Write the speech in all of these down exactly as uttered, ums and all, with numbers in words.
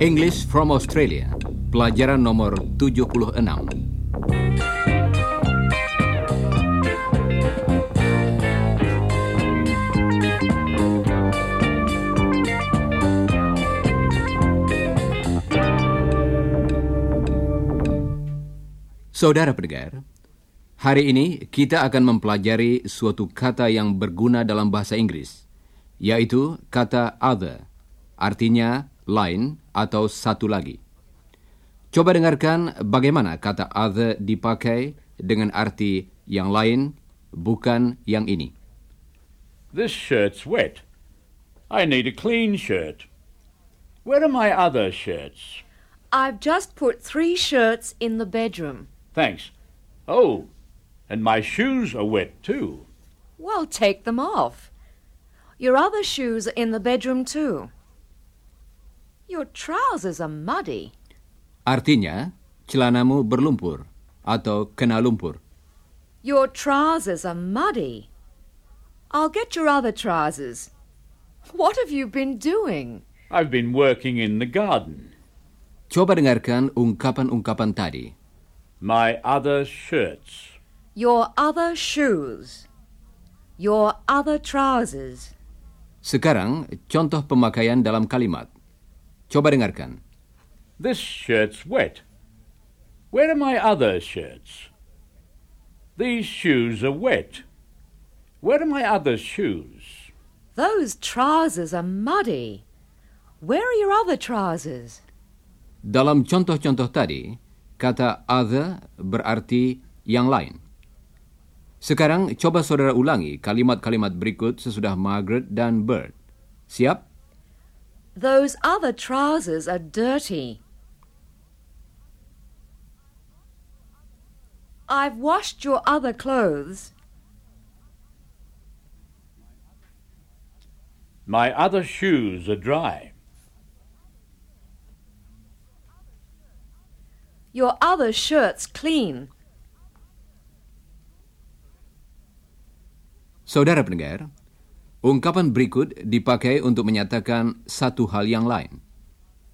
English from Australia, pelajaran nomor tujuh puluh enam. Saudara pendengar, hari ini kita akan mempelajari suatu kata yang berguna dalam bahasa Inggris, yaitu kata other, artinya lain atau satu lagi. Coba dengarkan bagaimana kata other dipakai dengan arti yang lain, bukan yang ini. This shirt's wet. I need a clean shirt. Where are my other shirts? I've just put three shirts in the bedroom. Thanks. Oh, and my shoes are wet too. Well, take them off. Your other shoes are in the bedroom too. Your trousers are muddy. Artinya, celanamu berlumpur atau kena lumpur. Your trousers are muddy. I'll get your other trousers. What have you been doing? I've been working in the garden. Coba dengarkan ungkapan-ungkapan tadi. My other shirts. Your other shoes. Your other trousers. Sekarang, contoh pemakaian dalam kalimat. Coba dengarkan. This shirt's wet. Where are my other shirts? These shoes are wet. Where are my other shoes? Those trousers are muddy. Where are your other trousers? Dalam contoh-contoh tadi, kata other berarti yang lain. Sekarang coba saudara ulangi kalimat-kalimat berikut sesudah Margaret dan Bert. Siap? Those other trousers are dirty. I've washed your other clothes. My other shoes are dry. Your other shirt's clean. Saudara pendengar, ungkapan berikut dipakai untuk menyatakan satu hal yang lain.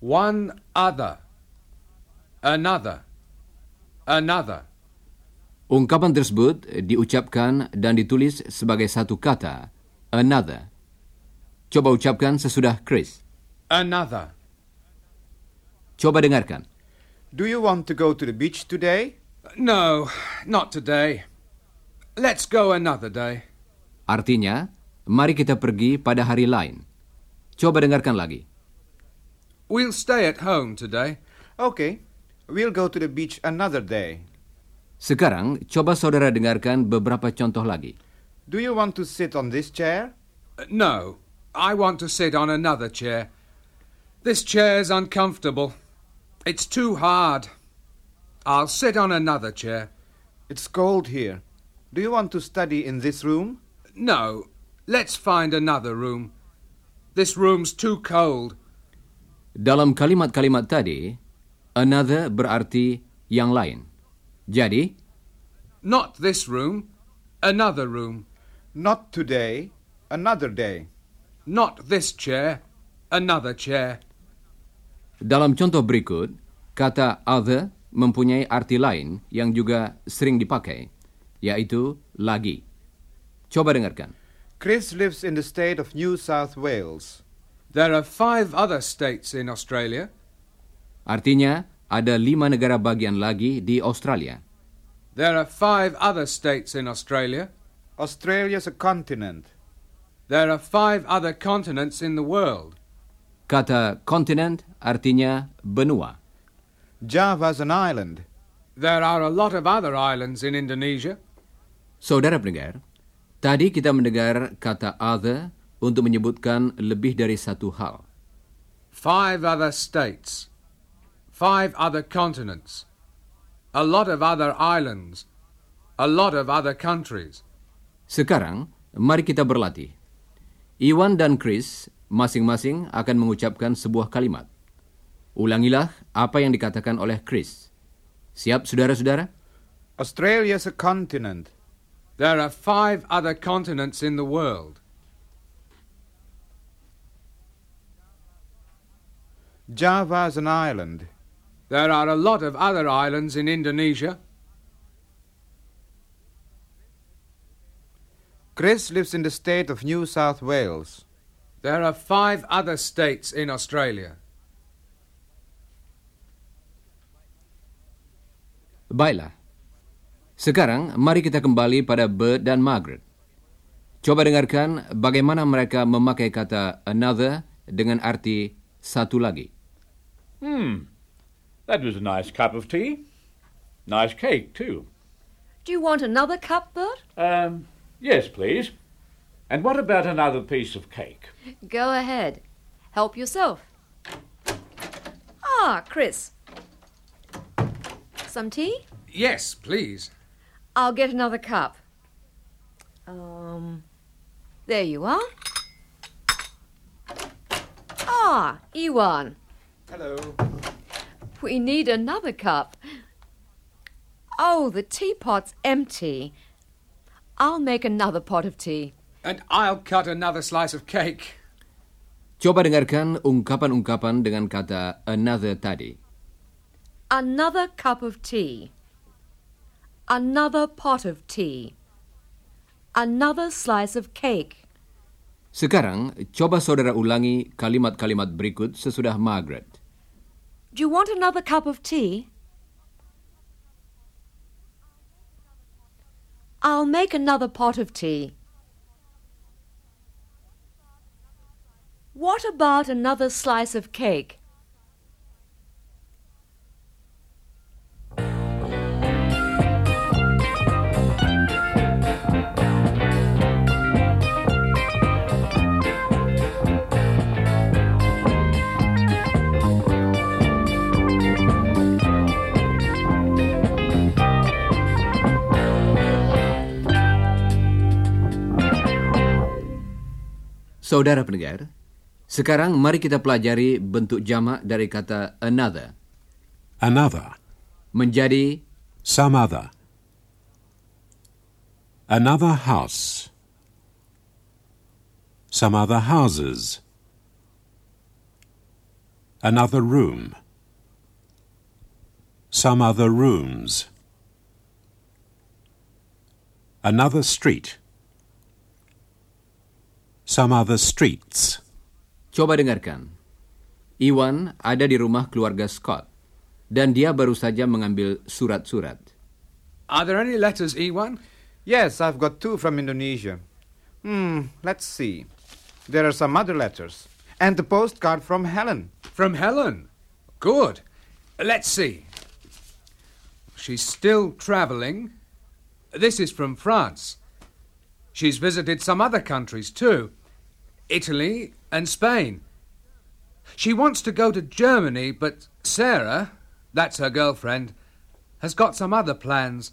One other, another, another. Ungkapan tersebut diucapkan dan ditulis sebagai satu kata, another. Coba ucapkan sesudah Chris. Another. Coba dengarkan. Do you want to go to the beach today? No, not today. Let's go another day. Artinya, mari kita pergi pada hari lain. Coba dengarkan lagi. We'll stay at home today. Okay, we'll go to the beach another day. Sekarang, coba saudara dengarkan beberapa contoh lagi. Do you want to sit on this chair? Uh, no, I want to sit on another chair. This chair's uncomfortable. It's too hard. I'll sit on another chair. It's cold here. Do you want to study in this room? No. Let's find another room. This room's too cold. Dalam kalimat-kalimat tadi, another berarti yang lain. Jadi, not this room, another room. Not today, another day. Not this chair, another chair. Dalam contoh berikut, kata other mempunyai arti lain yang juga sering dipakai, yaitu lagi. Coba dengarkan. Chris lives in the state of New South Wales. There are five other states in Australia. Artinya, ada lima negara bagian lagi di Australia. There are five other states in Australia. Australia's a continent. There are five other continents in the world. Kata continent artinya benua. Java's an island. There are a lot of other islands in Indonesia. Saudara pendengar, tadi kita mendengar kata other untuk menyebutkan lebih dari satu hal. Five other states. Five other continents. A lot of other islands. A lot of other countries. Sekarang, mari kita berlatih. Iwan dan Chris masing-masing akan mengucapkan sebuah kalimat. Ulangilah apa yang dikatakan oleh Chris. Siap, saudara-saudara? Australia's a continent. There are five other continents in the world. Java's an island. There are a lot of other islands in Indonesia. Chris lives in the state of New South Wales. There are five other states in Australia. Baiklah. Sekarang mari kita kembali pada Bert dan Margaret. Coba dengarkan bagaimana mereka memakai kata another dengan arti satu lagi. Hmm. That was a nice cup of tea. Nice cake too. Do you want another cup, Bert? Um Yes, please. And what about another piece of cake? Go ahead. Help yourself. Ah, Chris. Some tea? Yes, please. I'll get another cup. Um, there you are. Ah, Iwan. Hello. We need another cup. Oh, the teapot's empty. I'll make another pot of tea. And I'll cut another slice of cake. Coba dengarkan ungkapan-ungkapan dengan kata another tadi. Another cup of tea. Another pot of tea. Another slice of cake. Sekarang, coba saudara ulangi kalimat-kalimat berikut sesudah Margaret. Do you want another cup of tea? I'll make another pot of tea. What about another slice of cake? Saudara pendengar, sekarang mari kita pelajari bentuk jamak dari kata another. Another. Menjadi some other. Another house. Some other houses. Another room. Some other rooms. Another street. Some other streets. Coba dengarkan. Iwan ada di rumah keluarga Scott dan dia baru saja mengambil surat-surat. Are there any letters, Iwan? Yes, I've got two from Indonesia. Hmm, let's see. There are some other letters and the postcard from Helen. From Helen? Good. Let's see. She's still traveling. This is from France. She's visited some other countries too. Italy and Spain. She wants to go to Germany, but Sarah, that's her girlfriend, has got some other plans.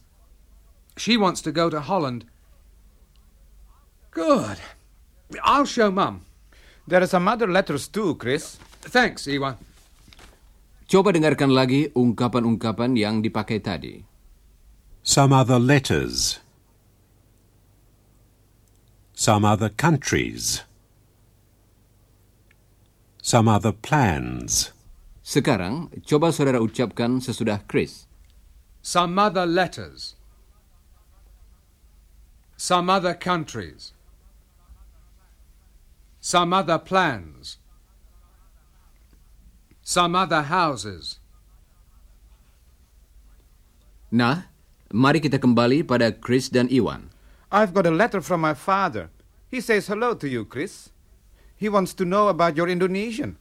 She wants to go to Holland. Good. I'll show Mum. There are some other letters too, Chris. Thanks, Iwan. Coba dengarkan lagi ungkapan-ungkapan yang dipakai tadi. Some other letters. Some other countries. Some other plans. Sekarang, coba saudara ucapkan sesudah Chris. Some other letters. Some other countries. Some other plans. Some other houses. Nah, mari kita kembali pada Chris dan Iwan. I've got a letter from my father. He says hello to you, Chris. He wants to know about your Indonesian.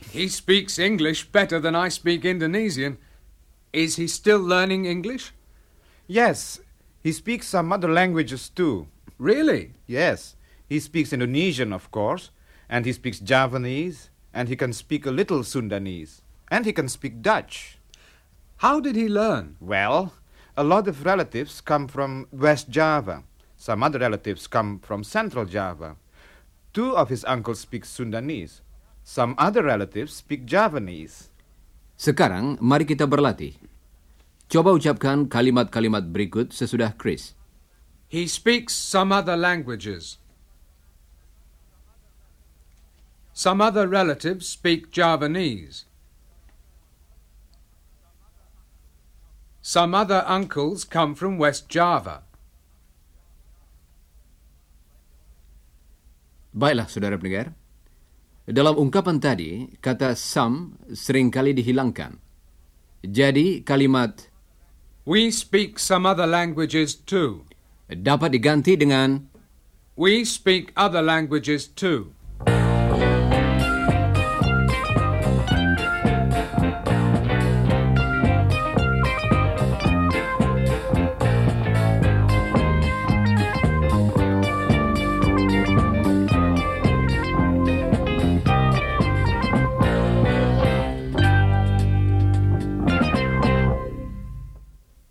He speaks English better than I speak Indonesian. Is he still learning English? Yes. He speaks some other languages too. Really? Yes. He speaks Indonesian, of course. And he speaks Javanese. And he can speak a little Sundanese. And he can speak Dutch. How did he learn? Well, a lot of relatives come from West Java. Some other relatives come from Central Java. Two of his uncles speak Sundanese. Some other relatives speak Javanese. Sekarang, mari kita berlatih. Coba ucapkan kalimat-kalimat berikut sesudah Chris. He speaks some other languages. Some other relatives speak Javanese. Some other uncles come from West Java. Baiklah, saudara pendengar. Dalam ungkapan tadi, kata some seringkali dihilangkan. Jadi, kalimat We speak some other languages too dapat diganti dengan We speak other languages too.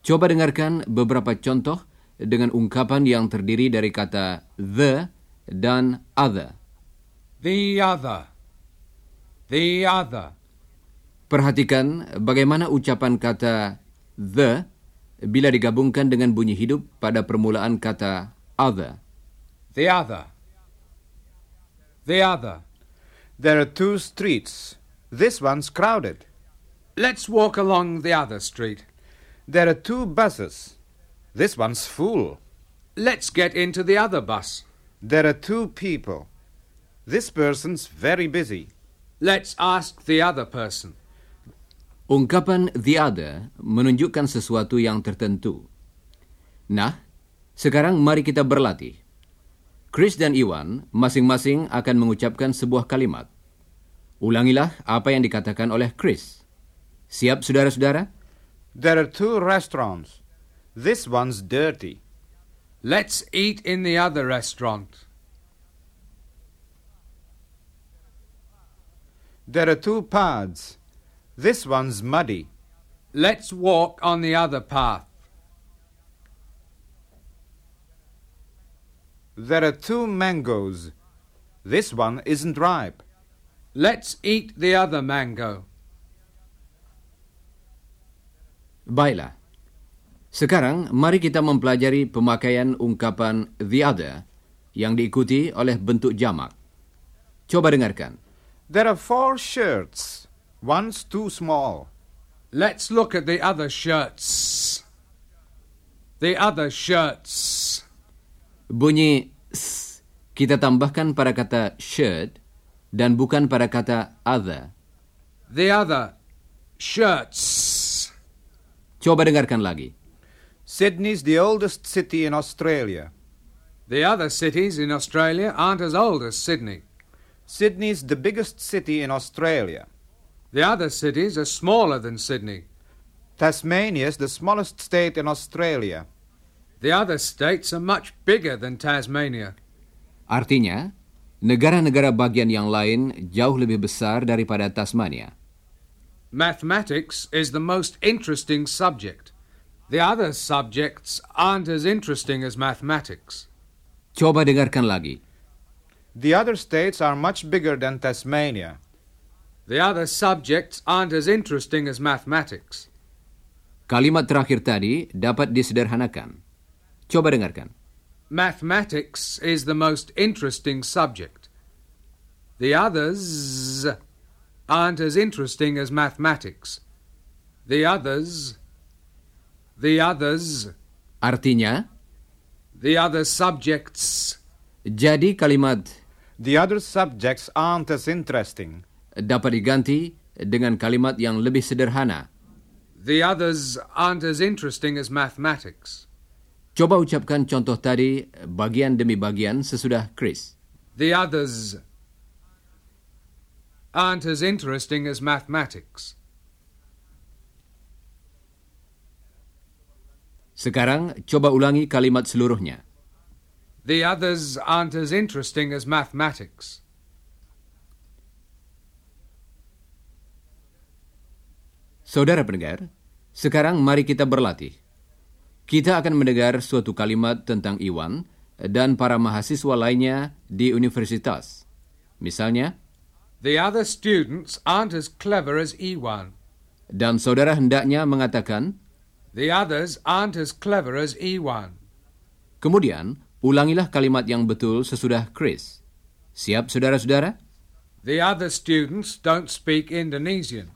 Coba dengarkan beberapa contoh dengan ungkapan yang terdiri dari kata the dan other. The other. The other. Perhatikan bagaimana ucapan kata the bila digabungkan dengan bunyi hidup pada permulaan kata other. The other. The other. There are two streets. This one's crowded. Let's walk along the other street. There are two buses. This one's full. Let's get into the other bus. There are two people. This person's very busy. Let's ask the other person. Ungkapan the other menunjukkan sesuatu yang tertentu. Nah, sekarang mari kita berlatih. Chris dan Iwan masing-masing akan mengucapkan sebuah kalimat. Ulangilah apa yang dikatakan oleh Chris. Siap, saudara-saudara? There are two restaurants. This one's dirty. Let's eat in the other restaurant. There are two paths. This one's muddy. Let's walk on the other path. There are two mangoes. This one isn't ripe. Let's eat the other mango. Baiklah. Sekarang mari kita mempelajari pemakaian ungkapan the other yang diikuti oleh bentuk jamak. Coba dengarkan. There are four shirts. One's too small. Let's look at the other shirts. The other shirts. Bunyi s kita tambahkan pada kata shirt dan bukan pada kata other. The other shirts. Coba dengarkan lagi. Sydney's the oldest city in Australia. The other cities in Australia aren't as old as Sydney. Sydney's the biggest city in Australia. The other cities are smaller than Sydney. Tasmania's the smallest state in Australia. The other states are much bigger than Tasmania. Artinya, negara-negara bagian yang lain jauh lebih besar daripada Tasmania. Mathematics is the most interesting subject. The other subjects aren't as interesting as mathematics. Coba dengarkan lagi. The other states are much bigger than Tasmania. The other subjects aren't as interesting as mathematics. Kalimat terakhir tadi dapat disederhanakan. Coba dengarkan. Mathematics is the most interesting subject. The others aren't as interesting as mathematics. The others, the others. Artinya, the other subjects. Jadi kalimat the other subjects aren't as interesting dapat diganti dengan kalimat yang lebih sederhana. The others aren't as interesting as mathematics. Coba ucapkan contoh tadi bagian demi bagian sesudah Chris. The others aren't as interesting as mathematics. Sekarang coba ulangi kalimat seluruhnya. The others aren't as interesting as mathematics. Saudara pendengar, sekarang mari kita berlatih. Kita akan mendengar suatu kalimat tentang Iwan dan para mahasiswa lainnya di universitas. Misalnya, the other students aren't as clever as Iwan. Dan saudara hendaknya mengatakan, The others aren't as clever as Ewan. Kemudian, ulangilah kalimat yang betul sesudah Chris. Siap, saudara-saudara? The other students don't speak Indonesian.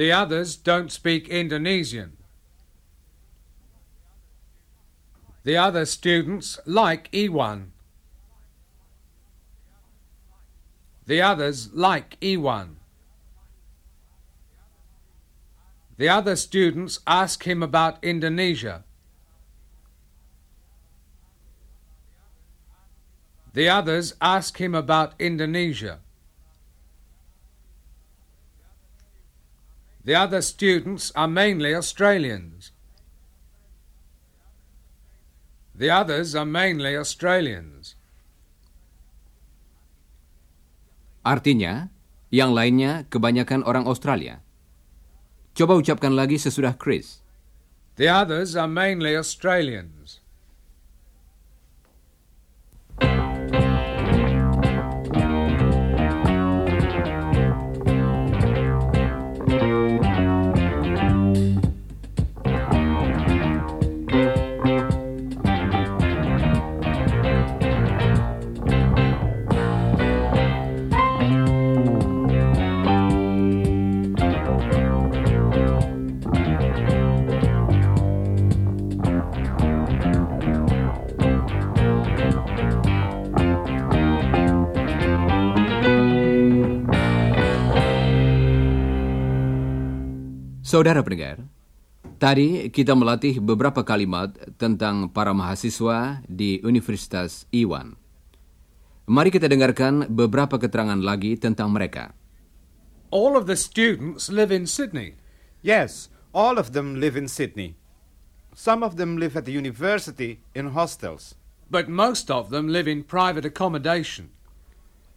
The others don't speak Indonesian. The other students like Ewan. The others like Ewan. The other students ask him about Indonesia. The others ask him about Indonesia. The other students are mainly Australians. The others are mainly Australians. Artinya, yang lainnya kebanyakan orang Australia. Coba ucapkan lagi sesudah Chris. The others are mainly Australians. Saudara pendengar, tadi kita melatih beberapa kalimat tentang para mahasiswa di Universitas Iwan. Mari kita dengarkan beberapa keterangan lagi tentang mereka. All of the students live in Sydney. Yes, all of them live in Sydney. Some of them live at the university in hostels. But most of them live in private accommodation.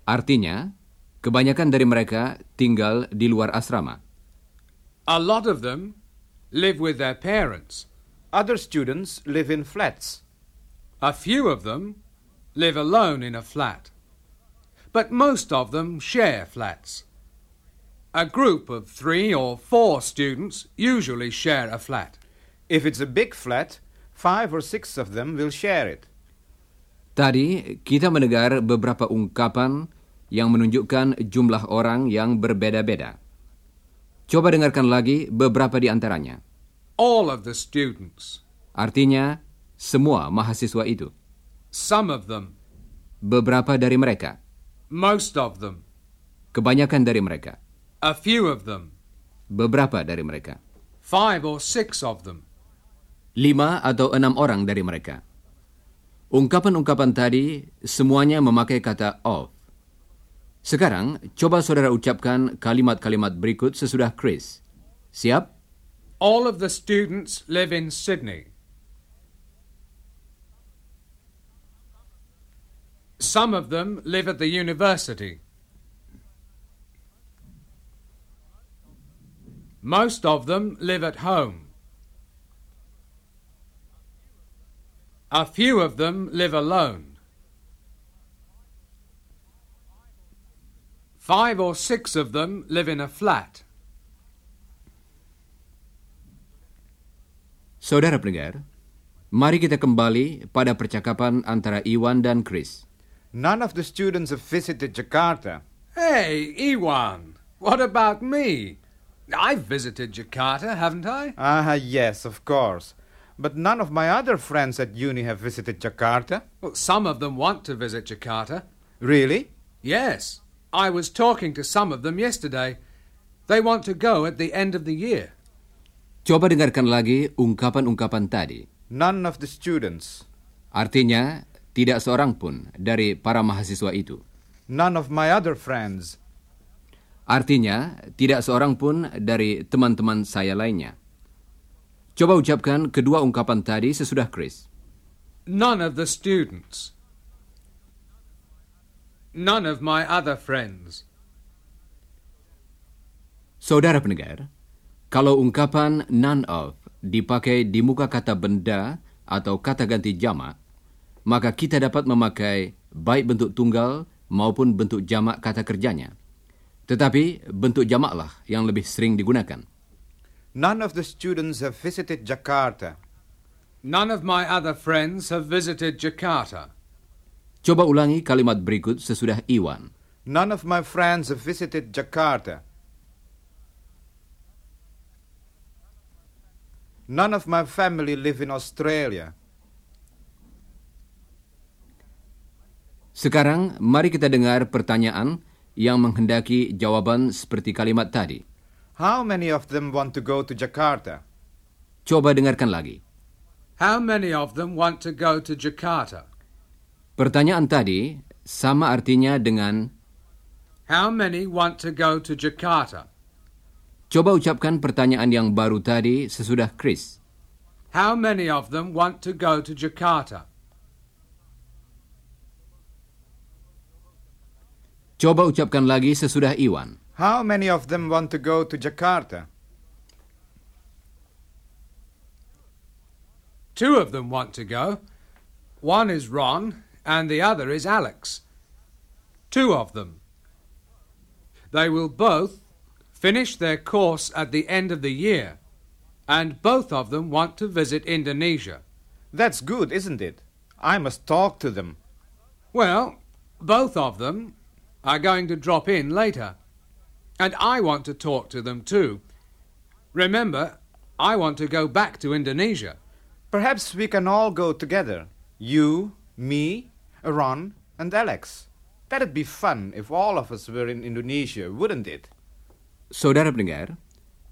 Artinya, kebanyakan dari mereka tinggal di luar asrama. A lot of them live with their parents. Other students live in flats. A few of them live alone in a flat. But most of them share flats. A group of three or four students usually share a flat. If it's a big flat, five or six of them will share it. Tadi kita mendengar beberapa ungkapan yang menunjukkan jumlah orang yang berbeda-beda. Coba dengarkan lagi beberapa di antaranya. All of the students. Artinya, semua mahasiswa itu. Some of them. Beberapa dari mereka. Most of them. Kebanyakan dari mereka. A few of them. Beberapa dari mereka. Five or six of them. Lima atau enam orang dari mereka. Ungkapan-ungkapan tadi semuanya memakai kata of. Sekarang, coba saudara ucapkan kalimat-kalimat berikut sesudah Chris. Siap? All of the students live in Sydney. Some of them live at the university. Most of them live at home. A few of them live alone. Five or six of them live in a flat. Saudara pendengar, mari kita kembali pada percakapan antara Iwan dan Chris. None of the students have visited Jakarta. Hey, Iwan, what about me? I've visited Jakarta, haven't I? Ah, yes, of course. But none of my other friends at uni have visited Jakarta. Well, some of them want to visit Jakarta. Really? Yes. I was talking to some of them yesterday. They want to go at the end of the year. Coba dengarkan lagi ungkapan-ungkapan tadi. None of the students. Artinya, tidak seorang pun dari para mahasiswa itu. None of my other friends. Artinya, tidak seorang pun dari teman-teman saya lainnya. Coba ucapkan kedua ungkapan tadi sesudah Chris. None of the students. None of my other friends. Saudara pendengar, kalau ungkapan none of dipakai di muka kata benda atau kata ganti jamak, maka kita dapat memakai baik bentuk tunggal maupun bentuk jamak kata kerjanya. Tetapi bentuk jamaklah yang lebih sering digunakan. None of the students have visited Jakarta. None of my other friends have visited Jakarta. Coba ulangi kalimat berikut sesudah Iwan. None of my friends have visited Jakarta. None of my family live in Australia. Sekarang mari kita dengar pertanyaan yang menghendaki jawaban seperti kalimat tadi. How many of them want to go to Jakarta? Coba dengarkan lagi. How many of them want to go to Jakarta? Pertanyaan tadi sama artinya dengan How many want to go to Jakarta? Coba ucapkan pertanyaan yang baru tadi sesudah Chris. How many of them want to go to Jakarta? Coba ucapkan lagi sesudah Iwan. How many of them want to go to Jakarta? Two of them want to go. One is Ron and the other is Alex. Two of them. They will both finish their course at the end of the year, and both of them want to visit Indonesia. That's good, isn't it? I must talk to them. Well, both of them are going to drop in later. And I want to talk to them too. Remember, I want to go back to Indonesia. Perhaps we can all go together. You, me, Ron and Alex. That'd be fun if all of us were in Indonesia, wouldn't it? Saudara pendengar,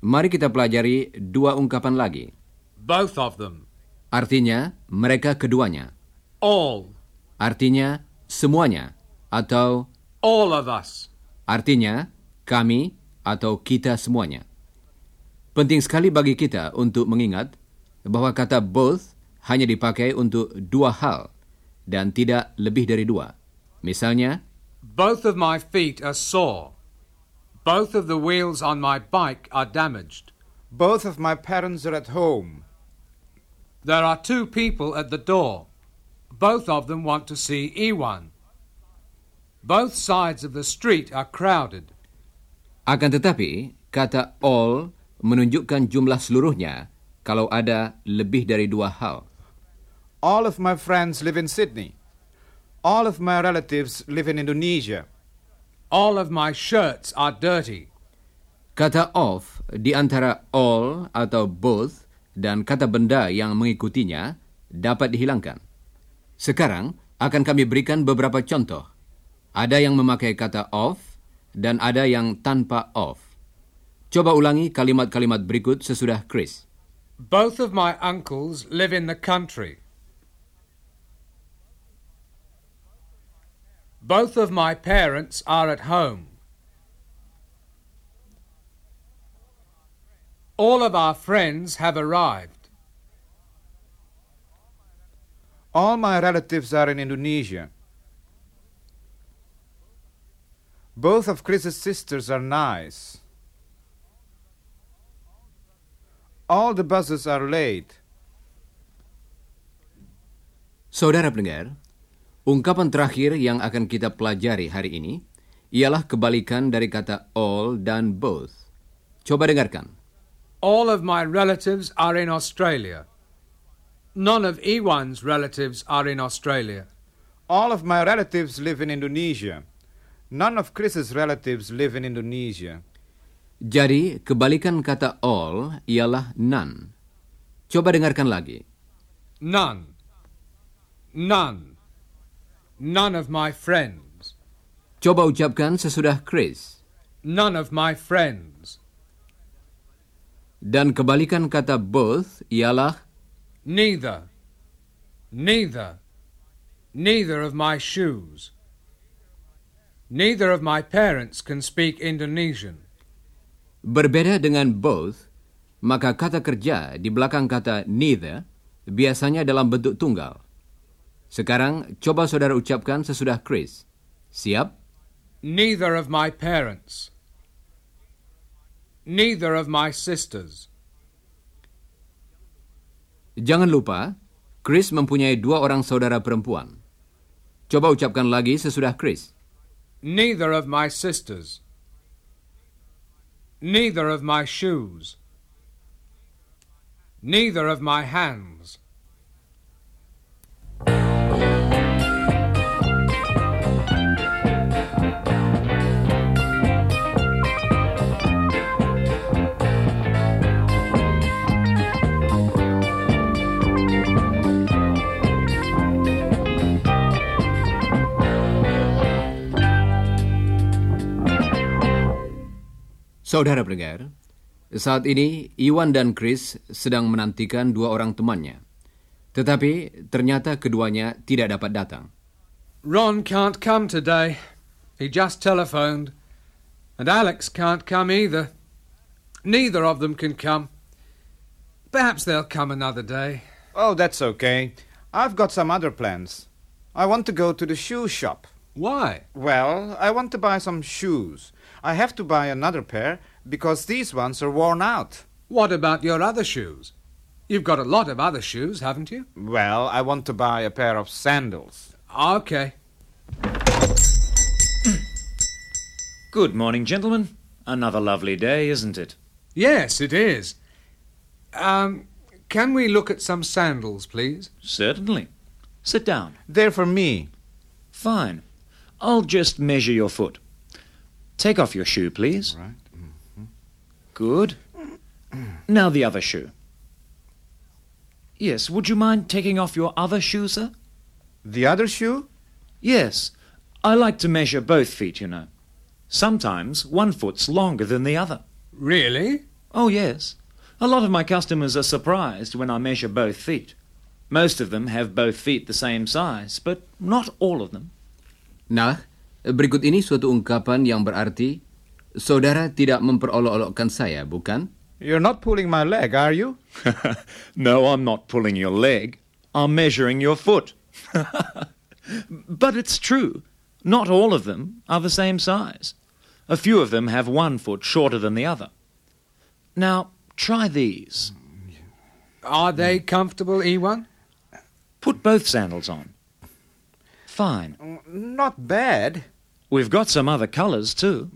mari kita pelajari dua ungkapan lagi. Both of them. Artinya, mereka keduanya. All. Artinya, semuanya. Atau all of us. Artinya, kami atau kita semuanya. Penting sekali bagi kita untuk mengingat bahwa kata both hanya dipakai untuk dua hal dan tidak lebih dari dua. Misalnya, both of my feet are sore. Both of the wheels on my bike are damaged. Both of my parents are at home. There are two people at the door. Both of them want to see Iwan. Both sides of the street are crowded. Akan tetapi, kata all menunjukkan jumlah seluruhnya kalau ada lebih dari dua hal. All of my friends live in Sydney. All of my relatives live in Indonesia. All of my shirts are dirty. Kata of di antara all atau both dan kata benda yang mengikutinya dapat dihilangkan. Sekarang akan kami berikan beberapa contoh. Ada yang memakai kata of dan ada yang tanpa of. Coba ulangi kalimat-kalimat berikut sesudah Chris. Both of my uncles live in the country. Both of my parents are at home. All of our friends have arrived. All my relatives are in Indonesia. Both of Chris's sisters are nice. All the buses are late. Saudara pendengar, ungkapan terakhir yang akan kita pelajari hari ini ialah kebalikan dari kata all dan both. Coba dengarkan. All of my relatives are in Australia. None of Iwan's relatives are in Australia. All of my relatives live in Indonesia. None of Chris's relatives live in Indonesia. Jadi, kebalikan kata all ialah none. Coba dengarkan lagi. None. None. None of my friends. Coba ucapkan sesudah Chris. None of my friends. Dan kebalikan kata both ialah neither. Neither. Neither of my shoes. Neither of my parents can speak Indonesian. Berbeda dengan both, maka kata kerja di belakang kata neither biasanya dalam bentuk tunggal. Sekarang coba saudara ucapkan sesudah Chris. Siap? Neither of my parents. Neither of my sisters. Jangan lupa, Chris mempunyai dua orang saudara perempuan. Coba ucapkan lagi sesudah Chris. Neither of my sisters. neither of my shoes, neither of my hands. Saudara pendengar, saat ini Iwan dan Chris sedang menantikan dua orang temannya. Tetapi ternyata keduanya tidak dapat datang. Ron can't come today. He just telephoned. And Alex can't come either. Neither of them can come. Perhaps they'll come another day. Oh, that's okay. I've got some other plans. I want to go to the shoe shop. Why? Well, I want to buy some shoes. I have to buy another pair because these ones are worn out. What about your other shoes? You've got a lot of other shoes, haven't you? Well, I want to buy a pair of sandals. Okay. Good morning, gentlemen. Another lovely day, isn't it? Yes, it is. Um, can we look at some sandals, please? Certainly. Sit down. They're for me. Fine. I'll just measure your foot. Take off your shoe, please. Right. Mm-hmm. Good. Now the other shoe. Yes, would you mind taking off your other shoe, sir? The other shoe? Yes. I like to measure both feet, you know. Sometimes one foot's longer than the other. Really? Oh, yes. A lot of my customers are surprised when I measure both feet. Most of them have both feet the same size, but not all of them. Nah, berikut ini suatu ungkapan yang berarti, saudara tidak memperolok-olokkan saya, bukan? You're not pulling my leg, are you? No, I'm not pulling your leg. I'm measuring your foot. But it's true. Not all of them are the same size. A few of them have one foot shorter than the other. Now, try these. Are they comfortable, Ewan? Put both sandals on. Fine. Not bad. We've got some other colours, too.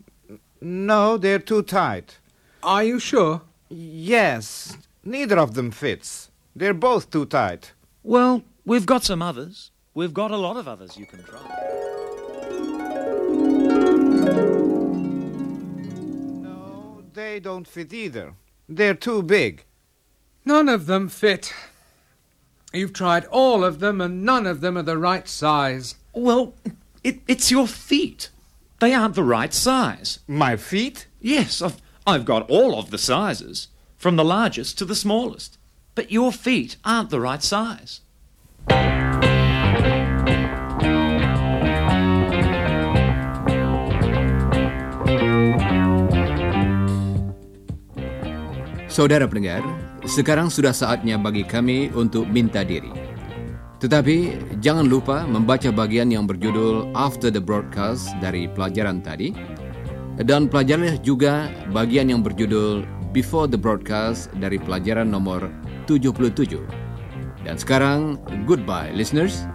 No, they're too tight. Are you sure? Yes. Neither of them fits. They're both too tight. Well, we've got some others. We've got a lot of others you can try. No, they don't fit either. They're too big. None of them fit. You've tried all of them and none of them are the right size. Well, it, it's your feet. They aren't the right size. My feet? Yes, I've, I've got all of the sizes, from the largest to the smallest. But your feet aren't the right size. Saudara pendengar, sekarang sudah saatnya bagi kami untuk minta diri. Tetapi jangan lupa membaca bagian yang berjudul After the Broadcast dari pelajaran tadi. Dan pelajarilah juga bagian yang berjudul Before the Broadcast dari pelajaran nomor tujuh puluh tujuh. Dan sekarang, goodbye listeners.